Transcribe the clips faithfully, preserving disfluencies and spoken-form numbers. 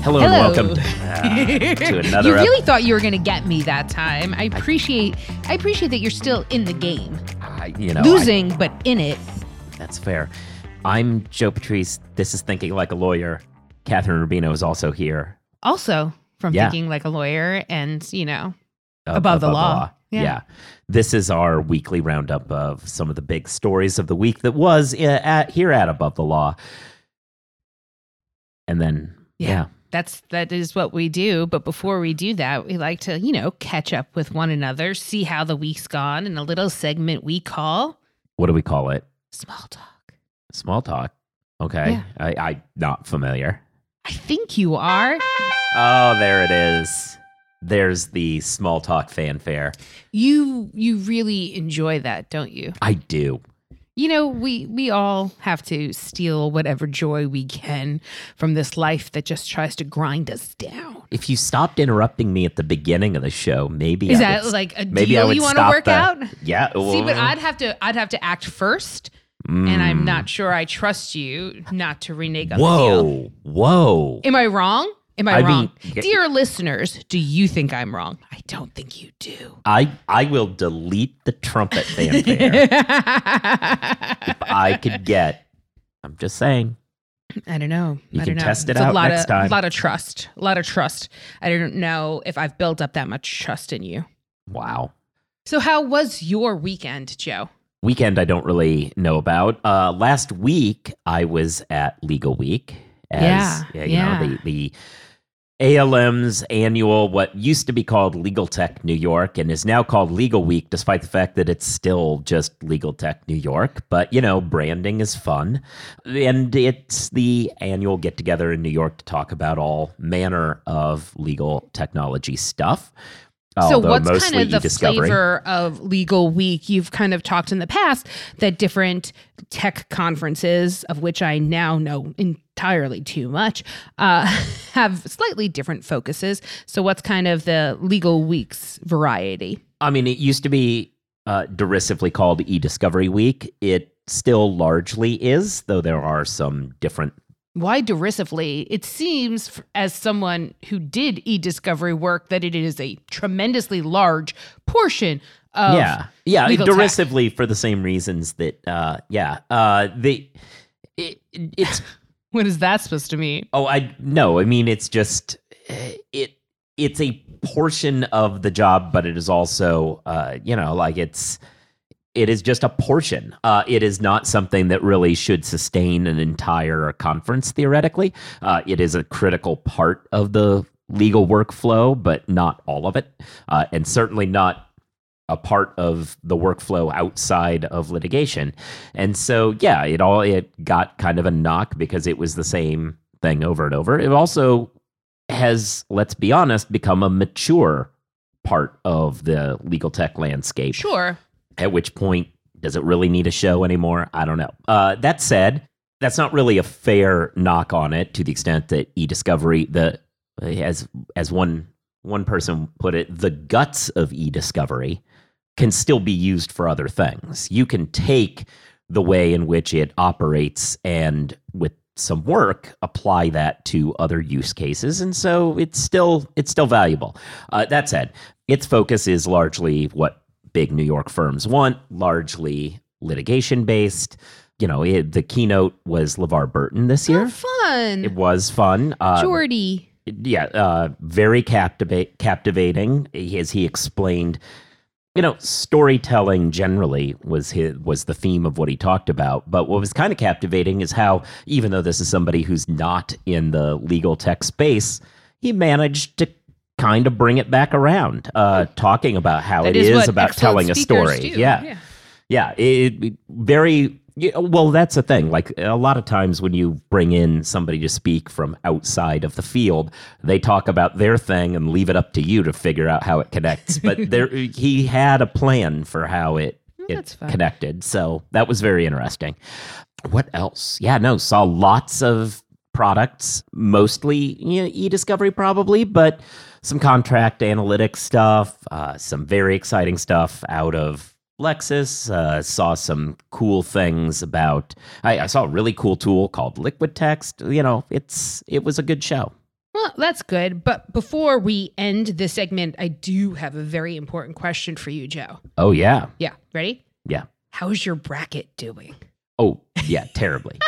Hello, Hello. And welcome uh, to another. You really ep- thought you were going to get me that time. I appreciate. I, I appreciate that you're still in the game. I, you know, losing, I, but in it. That's fair. I'm Joe Patrice. This is Thinking Like a Lawyer. Catherine Rubino is also here. Also from yeah. Thinking Like a Lawyer, and you know, uh, above, above the law. law. Yeah. yeah. This is our weekly roundup of some of the big stories of the week that was at, here at Above the Law. And then, yeah. yeah. That's, that is what we do. But before we do that, we like to, you know, catch up with one another, see how the week's gone in a little segment we call. What do we call it? Small talk. Small talk. Okay. Yeah. I, I'm not familiar. I think you are. Oh, there it is. There's the small talk fanfare. You you really enjoy that, don't you? I do. You know, we, we all have to steal whatever joy we can from this life that just tries to grind us down. If you stopped interrupting me at the beginning of the show, maybe is I that would, like a deal you want to work the, out? Yeah. See, but I'd have to I'd have to act first, mm. and I'm not sure I trust you not to renege on whoa, the deal. Whoa, whoa. Am I wrong? Am I, I wrong? Mean, Dear listeners, do you think I'm wrong? I don't think you do. I, I will delete the trumpet fanfare if I could get. I'm just saying. I don't know. You I can don't test know. it it's out a lot next of, time. A lot of trust. A lot of trust. I don't know if I've built up that much trust in you. Wow. So how was your weekend, Joe? Weekend I don't really know about. Uh, last week, I was at Legal Week. As, yeah, you yeah. know, the, the A L M's annual, what used to be called Legal Tech New York and is now called Legal Week, despite the fact that it's still just Legal Tech New York. But, you know, branding is fun. And it's the annual get-together in New York to talk about all manner of legal technology stuff. So what's kind of the flavor of Legal Week? You've kind of talked in the past that different tech conferences, of which I now know entirely too much, uh, have slightly different focuses. So what's kind of the Legal Week's variety? I mean, it used to be uh, derisively called eDiscovery Week. It still largely is, though there are some different. Why derisively? It seems, as someone who did e-discovery work, that it is a tremendously large portion of yeah, yeah, derisively tech. For the same reasons that uh, yeah, uh, they it, it's what is that supposed to mean? Oh, I no, I mean it's just it it's a portion of the job, but it is also uh, you know like it's. It is just a portion. Uh, it is not something that really should sustain an entire conference, theoretically. Uh, it is a critical part of the legal workflow, but not all of it, uh, and certainly not a part of the workflow outside of litigation. And so, yeah, it all it got kind of a knock because it was the same thing over and over. It also has, let's be honest, become a mature part of the legal tech landscape. Sure. At which point, does it really need a show anymore? I don't know. Uh, that said, that's not really a fair knock on it to the extent that eDiscovery, the as as one one person put it, the guts of eDiscovery can still be used for other things. You can take the way in which it operates and with some work, apply that to other use cases, and so it's still it's still valuable. Uh, that said, its focus is largely what big New York firms want, largely litigation-based. You know, it, the keynote was LeVar Burton this year. Oh, fun. It was fun. Uh, Jordy. Yeah, uh, very captiva- captivating. As he explained, you know, storytelling generally was his, was the theme of what he talked about. But what was kind of captivating is how, even though this is somebody who's not in the legal tech space, he managed to kind of bring it back around, uh, talking about how that it is, is about telling a story. Do. Yeah. Yeah. yeah it, very well, that's the thing. Like a lot of times when you bring in somebody to speak from outside of the field, they talk about their thing and leave it up to you to figure out how it connects. But there, he had a plan for how it, oh, it connected. So that was very interesting. What else? Yeah, no, saw lots of products, mostly you know, e-discovery probably, but some contract analytics stuff, uh, some very exciting stuff out of Lexis, uh, saw some cool things about, I, I saw a really cool tool called LiquidText. You know, it's it was a good show. Well, that's good. But before we end this segment, I do have a very important question for you, Joe. Oh, yeah. Yeah. Ready? Yeah. How's your bracket doing? Oh, yeah, terribly.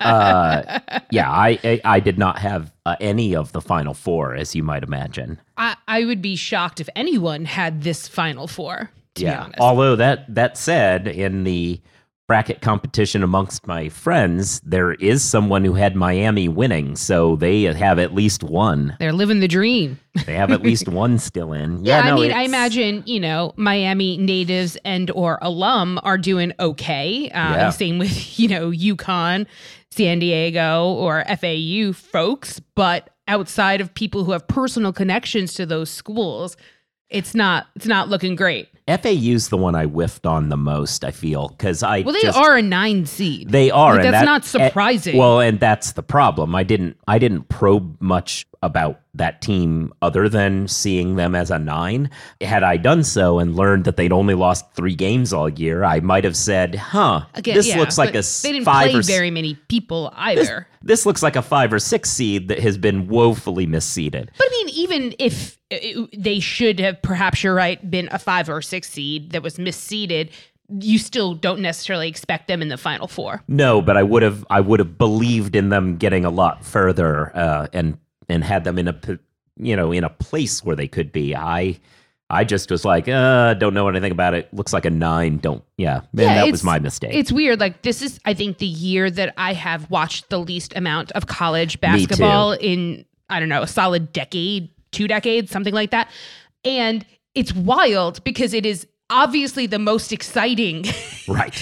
uh, yeah, I, I I did not have uh, any of the Final Four, as you might imagine. I, I would be shocked if anyone had this Final Four, to yeah. be honest. Although that, that said, in the bracket competition amongst my friends, there is someone who had Miami winning, so they have at least one. They're living the dream. They have at least one still in. Yeah, yeah no, I mean, it's... I imagine, you know, Miami natives and or alum are doing okay. Um, yeah. Same with, you know, UConn, San Diego, or F A U folks, but outside of people who have personal connections to those schools, it's not it's not looking great. F A U's the one I whiffed on the most, I feel, because I Well, they just, are a nine seed. They are. Like, and that's that, not surprising. At, well, and that's the problem. I didn't I didn't probe much about that team other than seeing them as a nine. Had I done so and learned that they'd only lost three games all year, I might have said, huh, Again, this yeah, looks like a they didn't five play or very many people either. This, this looks like a five or six seed that has been woefully misseeded. But I mean, even if it, they should have, perhaps you're right, been a five or six seed that was misseeded, you still don't necessarily expect them in the Final Four. No, but I would have I would have believed in them getting a lot further uh, and and had them in a you know in a place where they could be. I I just was like, uh, don't know anything about it. Looks like a nine. Don't yeah. Man, yeah, that was my mistake. It's weird. Like, this is, I think, the year that I have watched the least amount of college basketball in, I don't know, a solid decade, two decades, something like that, and. It's wild because it is obviously the most exciting right.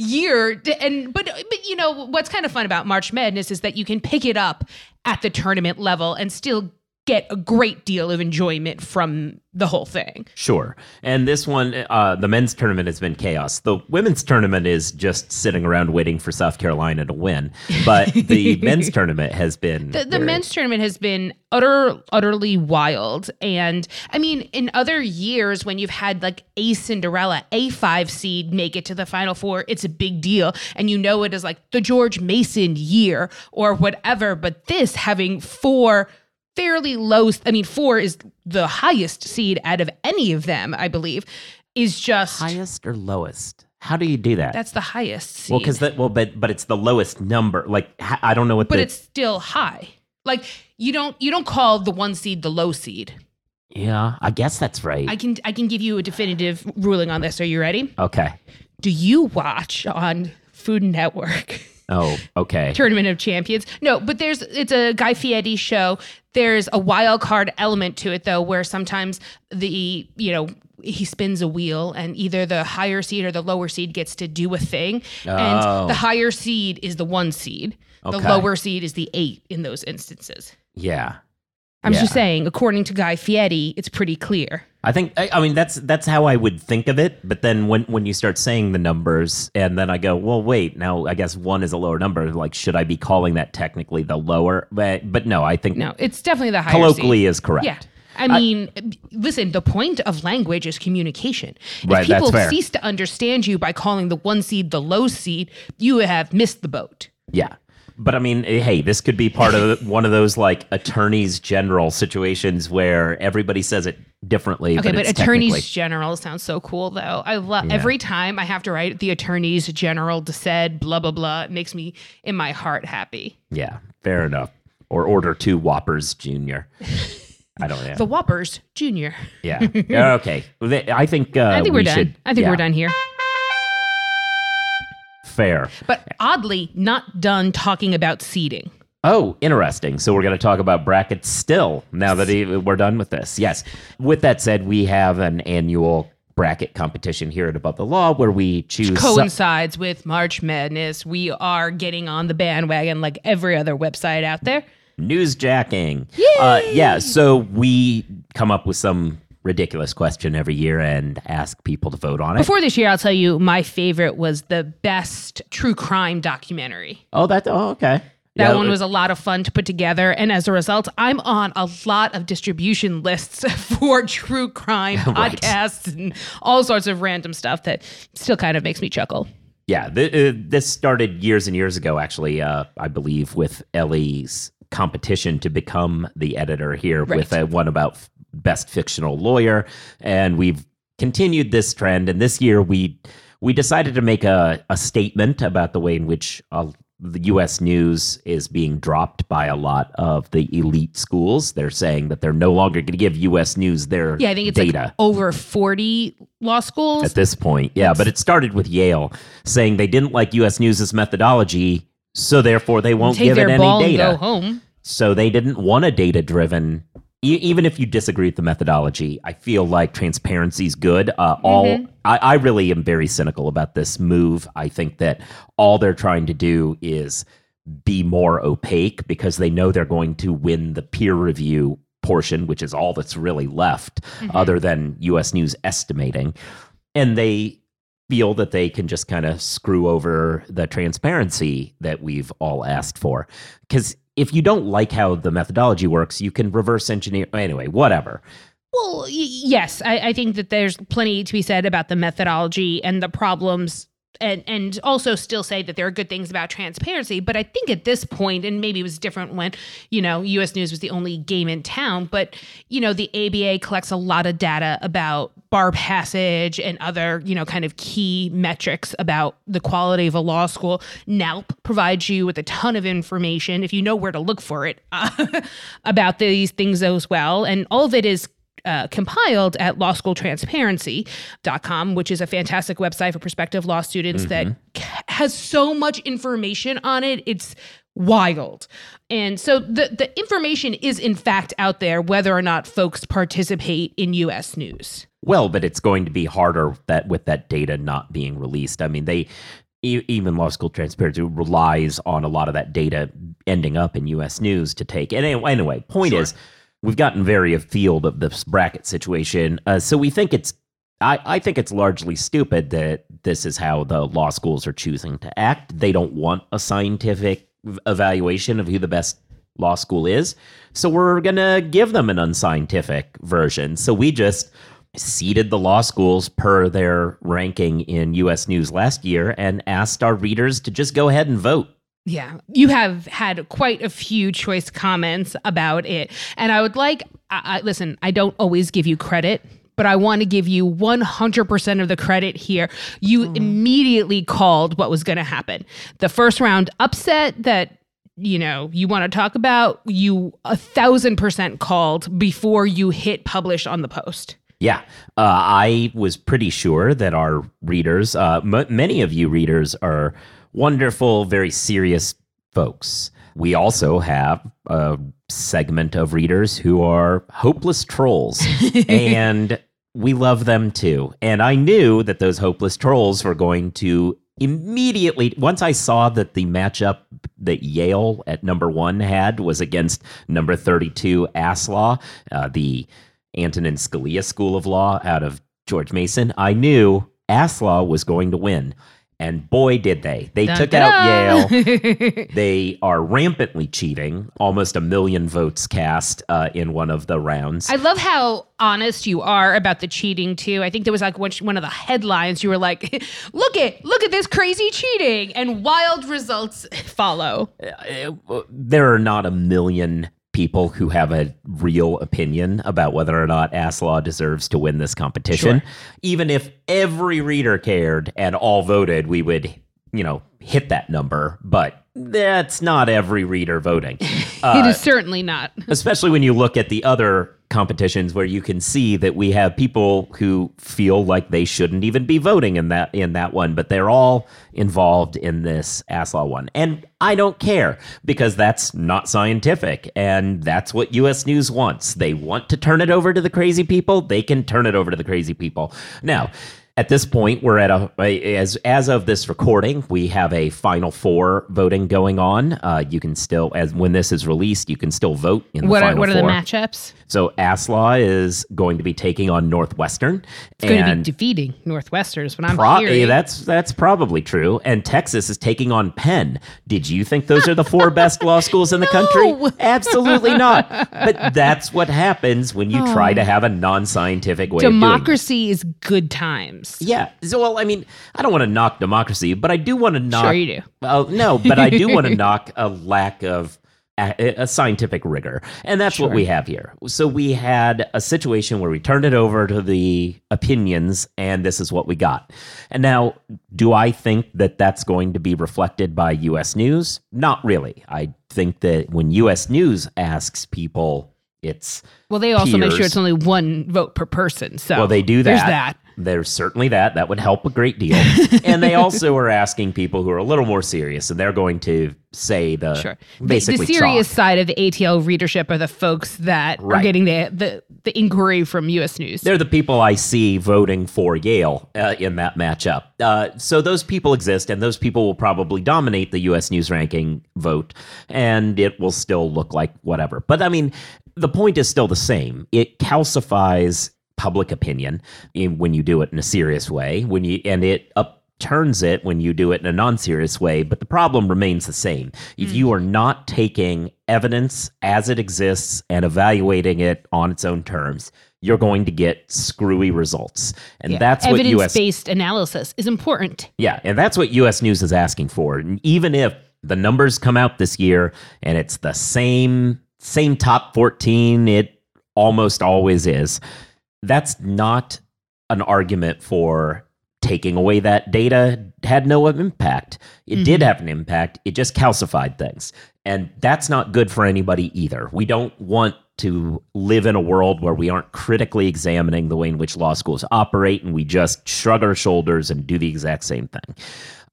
year. To, and but, but, you know, what's kind of fun about March Madness is that you can pick it up at the tournament level and still get a great deal of enjoyment from the whole thing. Sure. And this one, uh, the men's tournament has been chaos. The women's tournament is just sitting around waiting for South Carolina to win. But the men's tournament has been... The, the very... men's tournament has been utter, utterly wild. And I mean, in other years when you've had like a Cinderella, a five seed make it to the Final Four, it's a big deal. And you know it is like the George Mason year or whatever. But this having four... fairly low, I mean, four is the highest seed out of any of them, I believe, is just... Highest or lowest? How do you do that? That's the highest seed. Well, because that, well, but but it's the lowest number. Like, I don't know what But the, it's still high. Like, you don't you don't call the one seed the low seed. Yeah, I guess that's right. I can I can give you a definitive ruling on this. Are you ready? Okay. Do you watch on Food Network... Oh, okay. Tournament of Champions. No, but there's it's a Guy Fieri show. There's a wild card element to it, though, where sometimes the, you know, he spins a wheel and either the higher seed or the lower seed gets to do a thing. Oh. And the higher seed is the one seed. Okay. The lower seed is the eight in those instances. Yeah. I'm yeah. just saying, according to Guy Fieri, it's pretty clear. I think, I, I mean, that's that's how I would think of it. But then when, when you start saying the numbers and then I go, well, wait, now I guess one is a lower number. Like, should I be calling that technically the lower? But, but no, I think. No, it's definitely the higher. Colloquially seed. Is correct. Yeah. I mean, I, listen, the point of language is communication. If right, people cease to understand you by calling the one seed the low seed, you have missed the boat. Yeah. But I mean, hey, this could be part of one of those like attorneys general situations where everybody says it differently. Okay, but, but attorneys general sounds so cool, though. I love yeah. every time I have to write the attorneys general said blah blah blah. It makes me in my heart happy. Yeah, fair enough. Or order two Whoppers Junior. I don't know. The Whoppers Junior. Yeah. Okay. I think. Uh, I think we're we done. Should, I think yeah. we're done here. Fair. But oddly, not done talking about seeding. Oh, interesting. So we're going to talk about brackets still now that we're done with this. Yes. With that said, we have an annual bracket competition here at Above the Law where we choose... Which coincides some- with March Madness. We are getting on the bandwagon like every other website out there. Newsjacking. Yay! Uh, yeah, so we come up with some... ridiculous question every year and ask people to vote on it. Before this year, I'll tell you, my favorite was the best true crime documentary. Oh, that's, oh, okay. That yeah, one was a lot of fun to put together. And as a result, I'm on a lot of distribution lists for true crime right. podcasts and all sorts of random stuff that still kind of makes me chuckle. Yeah, th- uh, this started years and years ago, actually, uh, I believe, with Ellie's competition to become the editor here right. with a one about f- best fictional lawyer. And we've continued this trend. And this year we we decided to make a, a statement about the way in which a the U S News is being dropped by a lot of the elite schools. They're saying that they're no longer going to give U S News their data. Yeah, I think it's like over forty law schools at this point. Yeah, it's, but it started with Yale saying they didn't like U S News's methodology, so therefore they won't give it any data. Take their ball and go home. So they didn't want a data-driven. E- even if you disagree with the methodology, I feel like transparency's good. Uh, all mm-hmm. I, I really am very cynical about this move. I think that all they're trying to do is be more opaque because they know they're going to win the peer review portion, which is all that's really left, mm-hmm. other than U S News estimating. And they feel that they can just kind of screw over the transparency that we've all asked for. Because if you don't like how the methodology works, you can reverse engineer. Anyway, whatever. Well, y- yes, I, I think that there's plenty to be said about the methodology and the problems, and, and also still say that there are good things about transparency. But I think at this point, and maybe it was different when, you know, U S News was the only game in town, but, you know, the A B A collects a lot of data about bar passage and other, you know, kind of key metrics about the quality of a law school. N A L P provides you with a ton of information, if you know where to look for it, uh, about these things as well. And all of it is uh, compiled at law school transparency dot com, which is a fantastic website for prospective law students mm-hmm. that c- has so much information on it. It's wild. And so the, the information is, in fact, out there, whether or not folks participate in U S News. Well, but it's going to be harder that with that data not being released. I mean, they even law school transparency relies on a lot of that data ending up in U S News to take. And anyway, point sure. is, we've gotten very afield of this bracket situation. Uh, so we think it's, I, I think it's largely stupid that this is how the law schools are choosing to act. They don't want a scientific evaluation of who the best law school is. So we're going to give them an unscientific version. So we just seeded the law schools per their ranking in U S News last year and asked our readers to just go ahead and vote. Yeah, you have had quite a few choice comments about it. And I would like, I, I, listen, I don't always give you credit, but I want to give you one hundred percent of the credit here. You mm. immediately called what was going to happen. The first round upset that, you know, you want to talk about, you a thousand percent called before you hit publish on the post. Yeah, uh, I was pretty sure that our readers, uh, m- many of you readers are wonderful, very serious folks. We also have a segment of readers who are hopeless trolls, and we love them too. And I knew that those hopeless trolls were going to immediately, once I saw that the matchup that Yale at number one had was against number thirty-two, Aslaw, uh, the Antonin Scalia School of Law out of George Mason, I knew Aslaw was going to win. And boy, did they. They dun, took dun, out dun. Yale. They are rampantly cheating. Almost a million votes cast uh, in one of the rounds. I love how honest you are about the cheating, too. I think there was like one of the headlines. You were like, look at, look at this crazy cheating. And wild results follow. There are not a million people who have a real opinion about whether or not Aslaw deserves to win this competition. Sure. Even if every reader cared and all voted, we would, you know, hit that number. But that's not every reader voting. Uh, it is certainly not. Especially when you look at the other competitions where you can see that we have people who feel like they shouldn't even be voting in that in that one, but they're all involved in this Aslaw one. And I don't care, because that's not scientific, and that's what U S News wants. They want to turn it over to the crazy people, they can turn it over to the crazy people. Now, At this point, we're at a, as as of this recording, we have a Final Four voting going on. Uh, you can still, as when this is released, you can still vote in the what Final are, what Four. What are the matchups? So Aslaw is going to be taking on Northwestern. It's and going to be defeating Northwestern is what I'm pro- hearing. That's, that's probably true. And Texas is taking on Penn. Did you think those are the four best law schools in the no. country? Absolutely not. But that's what happens when you oh. try to have a non-scientific way Democracy of doing it. Democracy is good times. Yeah. So, well, I mean, I don't want to knock democracy, but I do want to knock. Sure, you do. Well, no, but I do want to knock a lack of a, a scientific rigor. And that's sure. what we have here. So we had a situation where we turned it over to the opinions, and this is what we got. And now, do I think that that's going to be reflected by U S. News? Not really. I think that when U S. News asks people, it's. Well, they also peers, make sure it's only one vote per person. So well, they do that. There's that. There's certainly that. That would help a great deal. And they also are asking people who are a little more serious, and they're going to say the sure. basically the, the serious talk. Side of the A T L readership are the folks that right. are getting the, the the inquiry from U S. News. They're the people I see voting for Yale uh, in that matchup. Uh, so those people exist, and those people will probably dominate the U S. News ranking vote, and it will still look like whatever. But I mean, the point is still the same. It calcifies public opinion in, when you do it in a serious way, when you and it upturns it when you do it in a non-serious way. But the problem remains the same. If mm. you are not taking evidence as it exists and evaluating it on its own terms, you're going to get screwy results. And yeah. that's what evidence-based U S analysis is important. Yeah, and that's what U S. News is asking for. And even if the numbers come out this year and it's the same same top fourteen, it almost always is. That's not an argument for taking away that data had no impact. It mm-hmm. did have an impact. It just calcified things. And that's not good for anybody either. We don't want to live in a world where we aren't critically examining the way in which law schools operate, and we just shrug our shoulders and do the exact same thing.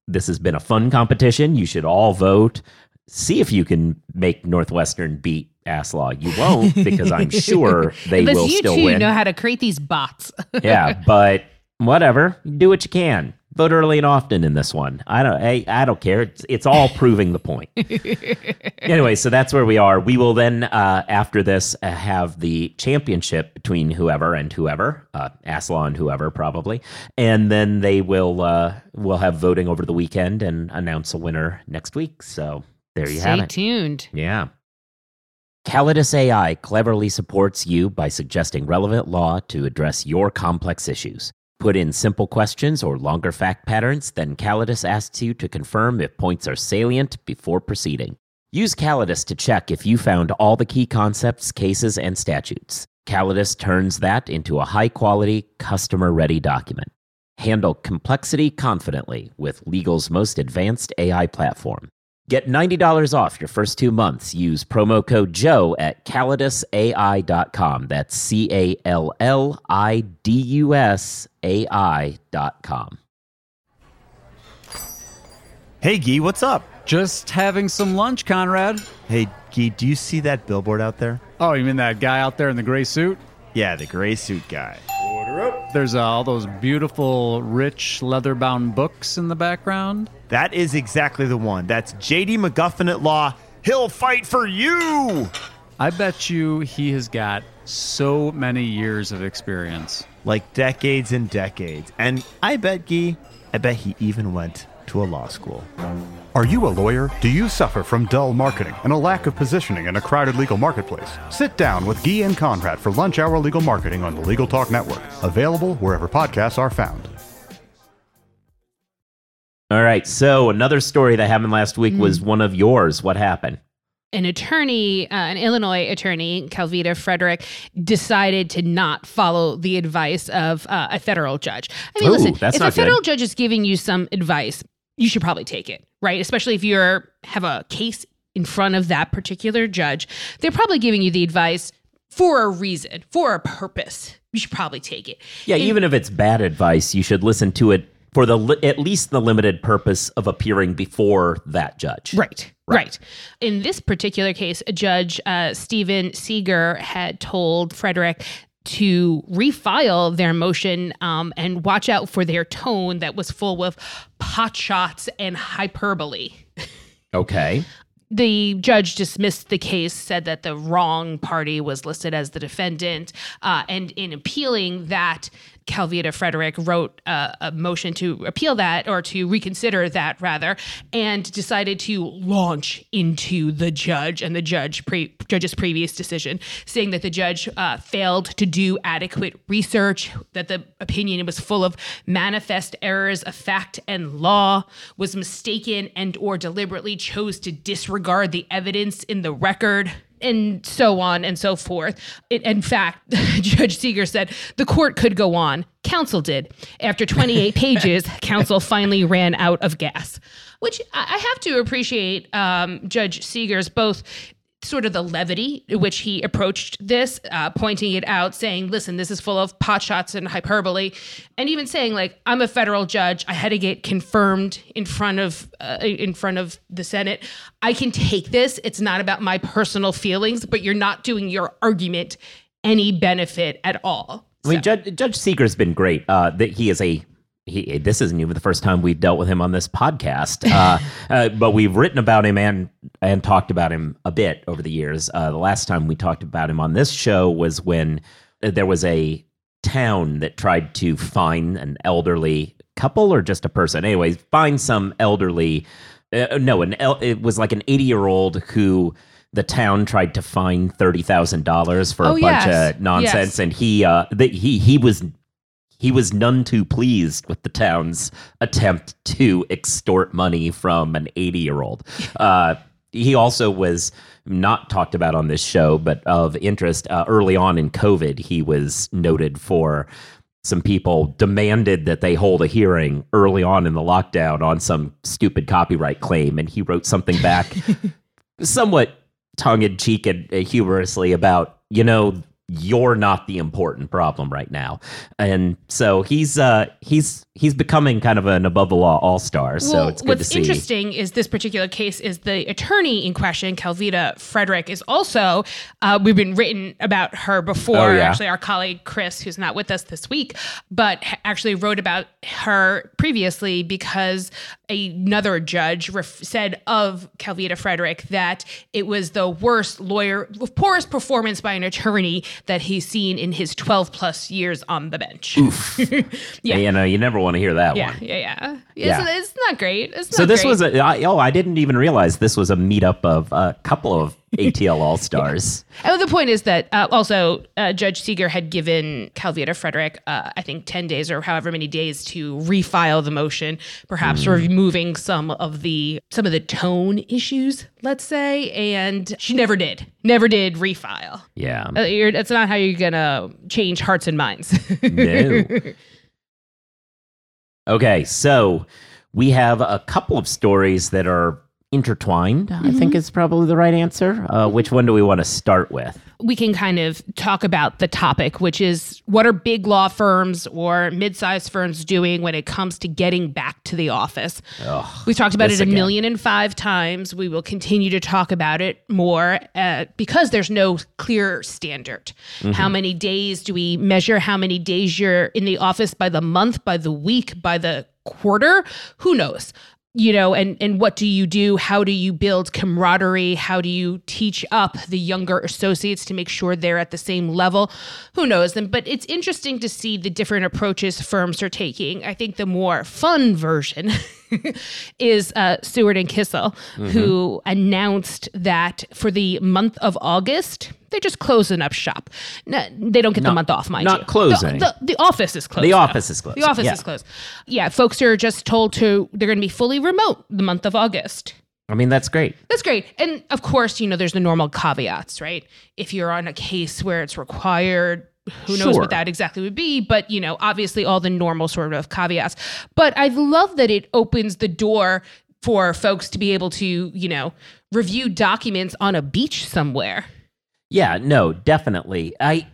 This has been a fun competition. You should all vote. See if you can make Northwestern beat Aslaw. You won't, because I'm sure they Unless will still win. You two know how to create these bots. Yeah, but whatever. Do what you can. Vote early and often in this one. I don't. I, I don't care. It's, it's all proving the point. Anyway, so that's where we are. We will then, uh, after this, uh, have the championship between whoever and whoever, uh, Aslaw and whoever probably, and then they will uh, will have voting over the weekend and announce a winner next week. So there you Stay have it. Stay tuned. Yeah. Calidus A I cleverly supports you by suggesting relevant law to address your complex issues. Put in simple questions or longer fact patterns, then Calidus asks you to confirm if points are salient before proceeding. Use Calidus to check if you found all the key concepts, cases, and statutes. Calidus turns that into a high-quality, customer-ready document. Handle complexity confidently with legal's most advanced A I platform. Get ninety dollars off your first two months. Use promo code Joe at calidus A I dot com. That's C A L L I D U S A I dot com. Hey, Guy, what's up? Just having some lunch, Conrad. Hey, Guy, do you see that billboard out there? Oh, you mean that guy out there in the gray suit? Yeah, the gray suit guy. Order up. There's uh, all those beautiful, rich, leather-bound books in the background. That is exactly the one. That's J D McGuffin at law. He'll fight for you. I bet you he has got so many years of experience. Like decades and decades. And I bet, Guy, I bet he even went to a law school. Are you a lawyer? Do you suffer from dull marketing and a lack of positioning in a crowded legal marketplace? Sit down with Guy and Conrad for Lunch Hour Legal Marketing on the Legal Talk Network. Available wherever podcasts are found. All right, so another story that happened last week mm. was one of yours. What happened? An attorney, uh, an Illinois attorney, Calvita Frederick, decided to not follow the advice of uh, a federal judge. I mean, Ooh, listen, if a federal good. judge is giving you some advice, you should probably take it, right? Especially if you have a case in front of that particular judge. They're probably giving you the advice for a reason, for a purpose. You should probably take it. Yeah, and even if it's bad advice, you should listen to it for the li- at least the limited purpose of appearing before that judge. Right, right. right. In this particular case, Judge uh, Steven Seeger had told Frederick to refile their motion um, and watch out for their tone that was full of potshots and hyperbole. Okay. The judge dismissed the case, said that the wrong party was listed as the defendant, uh, and in appealing that, Calvita Frederick wrote uh, a motion to appeal that, or to reconsider that, rather, and decided to launch into the judge and the judge pre- judge's previous decision, saying that the judge uh, failed to do adequate research, that the opinion was full of manifest errors of fact and law, was mistaken and or deliberately chose to disregard the evidence in the record, and so on and so forth. It, in fact, Judge Seeger said the court could go on. Counsel did. After twenty-eight pages, counsel finally ran out of gas, which I have to appreciate um, Judge Seeger's both sort of the levity in which he approached this, uh, pointing it out, saying, listen, this is full of potshots and hyperbole, and even saying, like, I'm a federal judge. I had to get confirmed in front of uh, in front of the Senate. I can take this. It's not about my personal feelings, but you're not doing your argument any benefit at all. I so. mean, Judge, Judge Seeger's been great. Uh, that he is a He, this isn't even the first time we've dealt with him on this podcast, uh, uh, but we've written about him and and talked about him a bit over the years. Uh, the last time we talked about him on this show was when there was a town that tried to fine an elderly couple or just a person. Anyways, fine some elderly, uh, no, an el- it was like an eighty-year-old who the town tried to fine thirty thousand dollars for oh, a bunch yes. of nonsense, yes. and he uh, the, he he was... He was none too pleased with the town's attempt to extort money from an eighty-year-old. Uh, he also was not talked about on this show, but of interest, uh, early on in COVID, he was noted for some people demanded that they hold a hearing early on in the lockdown on some stupid copyright claim, and he wrote something back somewhat tongue-in-cheek and uh, humorously about, you know, you're not the important problem right now. And so he's uh, he's he's becoming kind of an above the law all-star. So well, it's good to see. What's interesting is this particular case is the attorney in question, Calvita Frederick, is also, uh, we've been written about her before. Oh, yeah. Actually, our colleague Chris, who's not with us this week, but actually wrote about her previously because another judge ref- said of Calvita Frederick that it was the worst lawyer, poorest performance by an attorney that he's seen in his twelve plus years on the bench. Oof. Yeah. You know, you never want to hear that yeah, one. Yeah, yeah, yeah. It's, it's not great. It's not so this great. was, a, I, oh, I didn't even realize this was a meetup of a couple of A T L All-Stars. Yeah. And the point is that uh, also uh, Judge Seeger had given Calvita Frederick, uh, I think, ten days or however many days to refile the motion, perhaps mm. removing some of the some of the tone issues, let's say. And she never did, never did refile. Yeah. Uh, you're, that's not how you're going to change hearts and minds. No. Okay, so we have a couple of stories that are intertwined, mm-hmm. I think is probably the right answer. Uh, which one do we want to start with? We can kind of talk about the topic, which is what are big law firms or mid-sized firms doing when it comes to getting back to the office? Ugh, We've talked about it a again. million and five times. We will continue to talk about it more uh, because there's no clear standard. Mm-hmm. How many days do we measure? How many days you're in the office by the month, by the week, by the quarter? Who knows? You know, and, and what do you do? How do you build camaraderie? How do you teach up the younger associates to make sure they're at the same level? Who knows them? But it's interesting to see the different approaches firms are taking. I think the more fun version is uh, Seward and Kissel, mm-hmm. who announced that for the month of August, they're just closing up shop. No, they don't get not, the month off, mind not you. Not closing. The, the, the office is closed. The though. office is closed. The office yeah. is closed. Yeah, folks are just told to, they're going to be fully remote the month of August. I mean, that's great. That's great. And of course, you know, there's the normal caveats, right? If you're on a case where it's required, who knows sure. what that exactly would be, but, you know, obviously all the normal sort of caveats. But I love that it opens the door for folks to be able to, you know, review documents on a beach somewhere. Yeah, no, definitely. I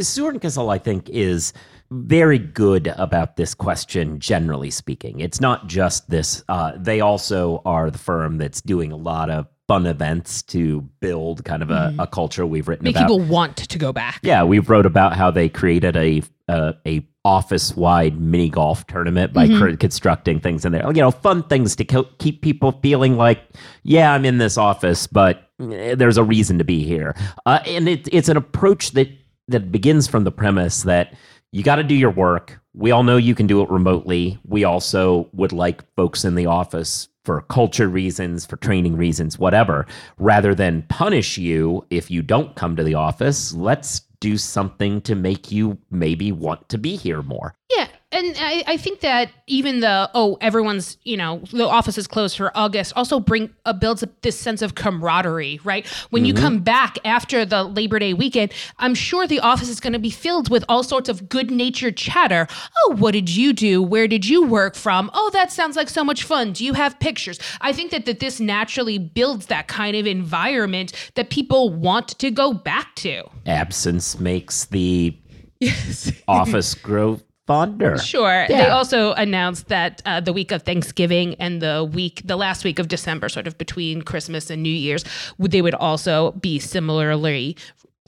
Seward and Kissel, I think, is very good about this question, generally speaking. It's not just this. Uh, they also are the firm that's doing a lot of fun events to build kind of a, mm. a culture we've written Make about. Make people want to go back. Yeah, we wrote about how they created a a, a office-wide mini golf tournament by mm-hmm. cr- constructing things in there. You know, fun things to ke- keep people feeling like, yeah, I'm in this office, but there's a reason to be here. Uh, and it, it's an approach that that begins from the premise that you got to do your work. We all know you can do it remotely. We also would like folks in the office for culture reasons, for training reasons, whatever. Rather than punish you if you don't come to the office, let's do something to make you maybe want to be here more. Yeah. And I, I think that even the, oh, everyone's, you know, the office is closed for August also bring uh, builds up this sense of camaraderie, right? When mm-hmm. you come back after the Labor Day weekend, I'm sure the office is going to be filled with all sorts of good-natured chatter. Oh, what did you do? Where did you work from? Oh, that sounds like so much fun. Do you have pictures? I think that, that this naturally builds that kind of environment that people want to go back to. Absence makes the yes. office grow fonder. Sure. Yeah. They also announced that uh, the week of Thanksgiving and the week, the last week of December, sort of between Christmas and New Year's, they would also be similarly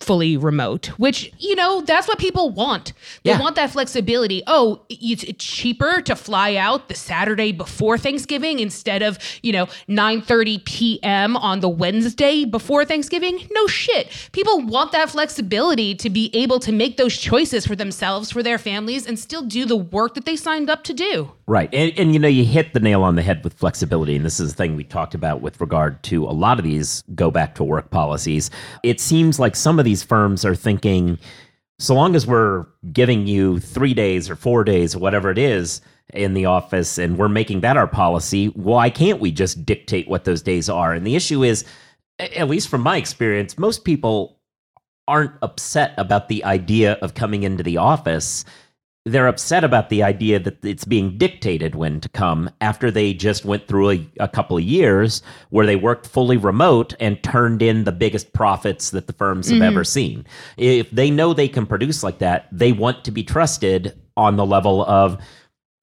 fully remote, which, you know, that's what people want. They yeah. want that flexibility. Oh, it's cheaper to fly out the Saturday before Thanksgiving instead of, you know, nine thirty p.m. on the Wednesday before Thanksgiving. No shit. People want that flexibility to be able to make those choices for themselves, for their families, and still do the work that they signed up to do. Right. And, and, you know, you hit the nail on the head with flexibility. And this is the thing we talked about with regard to a lot of these go back to work policies. It seems like some of these firms are thinking, so long as we're giving you three days or four days or whatever it is in the office and we're making that our policy, why can't we just dictate what those days are? And the issue is, at least from my experience, most people aren't upset about the idea of coming into the office. They're upset about the idea that it's being dictated when to come after they just went through a, a couple of years where they worked fully remote and turned in the biggest profits that the firms have mm-hmm. ever seen. If they know they can produce like that, they want to be trusted on the level of,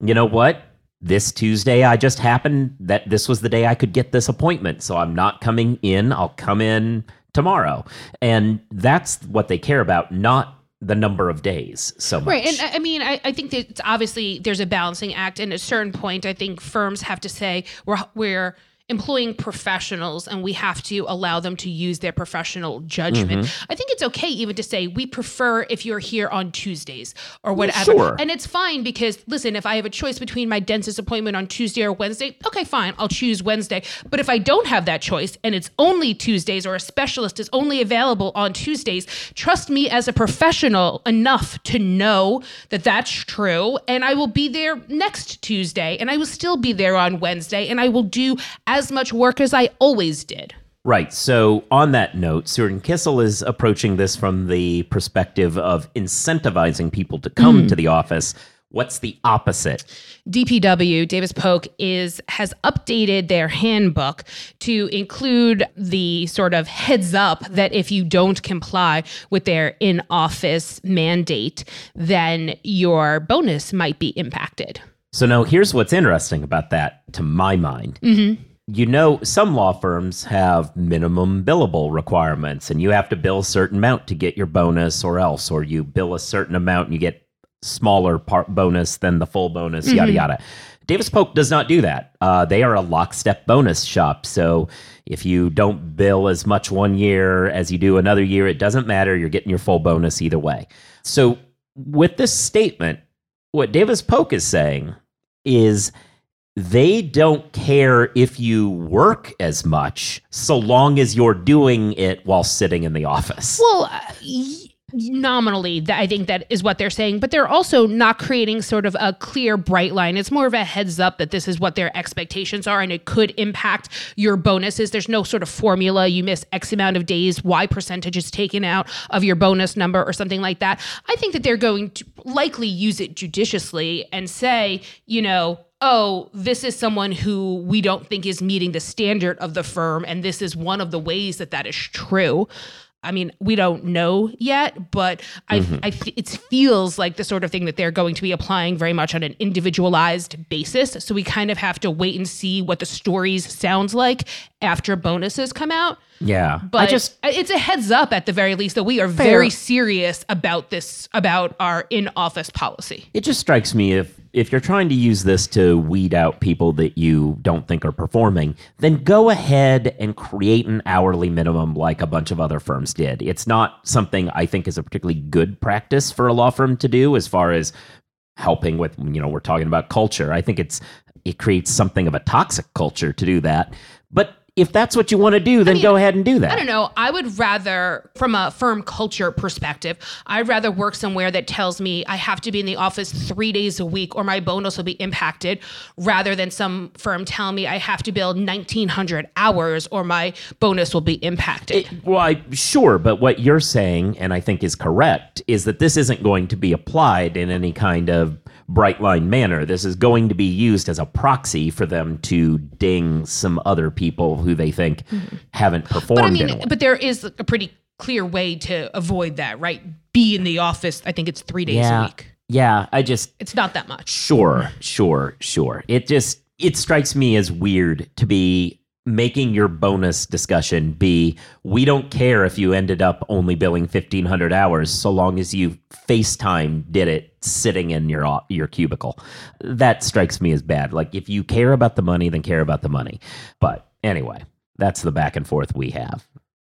you know what? This Tuesday, I just happened that this was the day I could get this appointment. So I'm not coming in. I'll come in tomorrow. And that's what they care about, not the number of days so much. Right. And I mean, I, I think that it's obviously there's a balancing act. And at a certain point, I think firms have to say we're we're employing professionals and we have to allow them to use their professional judgment. Mm-hmm. I think it's okay even to say we prefer if you're here on Tuesdays or whatever. Well, sure. And it's fine because, listen, if I have a choice between my dentist appointment on Tuesday or Wednesday, okay, fine, I'll choose Wednesday. But if I don't have that choice and it's only Tuesdays or a specialist is only available on Tuesdays, trust me as a professional enough to know that that's true. And I will be there next Tuesday and I will still be there on Wednesday and I will do as as much work as I always did. Right. So on that note, Seward and Kissel is approaching this from the perspective of incentivizing people to come mm. to the office. What's the opposite? D P W, Davis Polk, is has updated their handbook to include the sort of heads up that if you don't comply with their in-office mandate, then your bonus might be impacted. So now here's what's interesting about that, to my mind. Mm-hmm. You know, some law firms have minimum billable requirements and you have to bill a certain amount to get your bonus or else, or you bill a certain amount and you get smaller part bonus than the full bonus, mm-hmm. yada, yada. Davis Polk does not do that. Uh, they are a lockstep bonus shop. So if you don't bill as much one year as you do another year, it doesn't matter. You're getting your full bonus either way. So with this statement, what Davis Polk is saying is they don't care if you work as much so long as you're doing it while sitting in the office. Well, uh, y- nominally, I think that is what they're saying, but they're also not creating sort of a clear, bright line. It's more of a heads up that this is what their expectations are, and it could impact your bonuses. There's no sort of formula. You miss X amount of days, Y percentage is taken out of your bonus number or something like that. I think that they're going to likely use it judiciously and say, you know, oh, this is someone who we don't think is meeting the standard of the firm, and this is one of the ways that that is true. I mean, we don't know yet, but I, mm-hmm. I, it feels like the sort of thing that they're going to be applying very much on an individualized basis. So we kind of have to wait and see what the stories sounds like after bonuses come out. Yeah. But I just, it's a heads up at the very least that we are fair. very serious about this, about our in-office policy. It just strikes me if if you're trying to use this to weed out people that you don't think are performing, then go ahead and create an hourly minimum like a bunch of other firms did. It's not something I think is a particularly good practice for a law firm to do as far as helping with, you know, we're talking about culture. I think it's it creates something of a toxic culture to do that. But if that's what you want to do, then I mean, go ahead and do that. I don't know. I would rather, from a firm culture perspective, I'd rather work somewhere that tells me I have to be in the office three days a week or my bonus will be impacted, rather than some firm telling me I have to build nineteen hundred hours or my bonus will be impacted. It, well, I, sure. But what you're saying, and I think is correct, is that this isn't going to be applied in any kind of bright line manner. This is going to be used as a proxy for them to ding some other people who they think mm-hmm. haven't performed. But I mean, but there is a pretty clear way to avoid that, right? Be in the office. I think it's three days yeah. a week. Yeah, I just... It's not that much. Sure, sure, sure. It just, it strikes me as weird to be making your bonus discussion be, we don't care if you ended up only billing fifteen hundred hours so long as you FaceTime did it sitting in your your cubicle. That strikes me as bad. Like, if you care about the money, then care about the money. But anyway, that's the back and forth we have.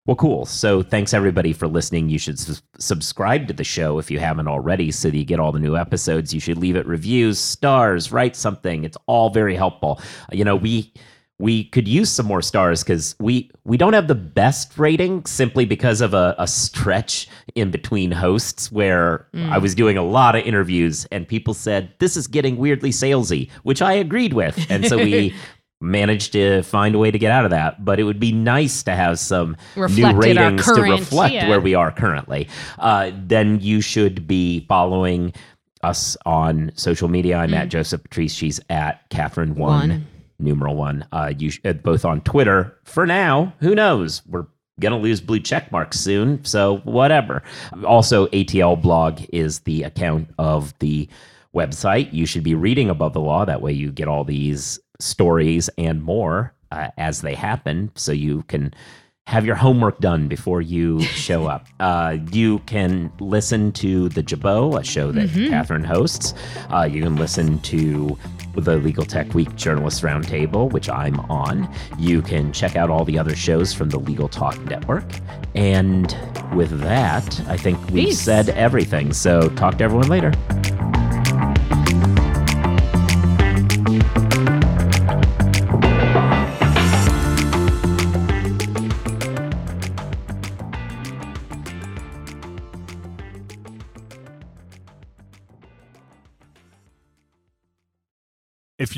Well, cool. So thanks, everybody, for listening. You should su- subscribe to the show if you haven't already so that you get all the new episodes. You should leave it reviews, stars, write something. It's all very helpful. You know, we... We could use some more stars because we, we don't have the best rating simply because of a, a stretch in between hosts where mm. I was doing a lot of interviews and people said, this is getting weirdly salesy, which I agreed with. And so we managed to find a way to get out of that. But it would be nice to have some Reflected new ratings current, to reflect yeah. where we are currently. Uh, then you should be following us on social media. I'm mm. at Joseph Patrice. She's at Catherine One. One. Numeral one, uh, you sh- both on Twitter. For now, who knows? We're going to lose blue check marks soon, so whatever. Also, A T L blog is the account of the website. You should be reading Above the Law. That way you get all these stories and more uh, as they happen, so you can have your homework done before you show up. Uh, you can listen to The Jabot, a show that mm-hmm. Catherine hosts. Uh, you can listen to the Legal Tech Week Journalists Roundtable, which I'm on. You can check out all the other shows from the Legal Talk Network. And with that, I think we've Peace. said everything. So talk to everyone later. If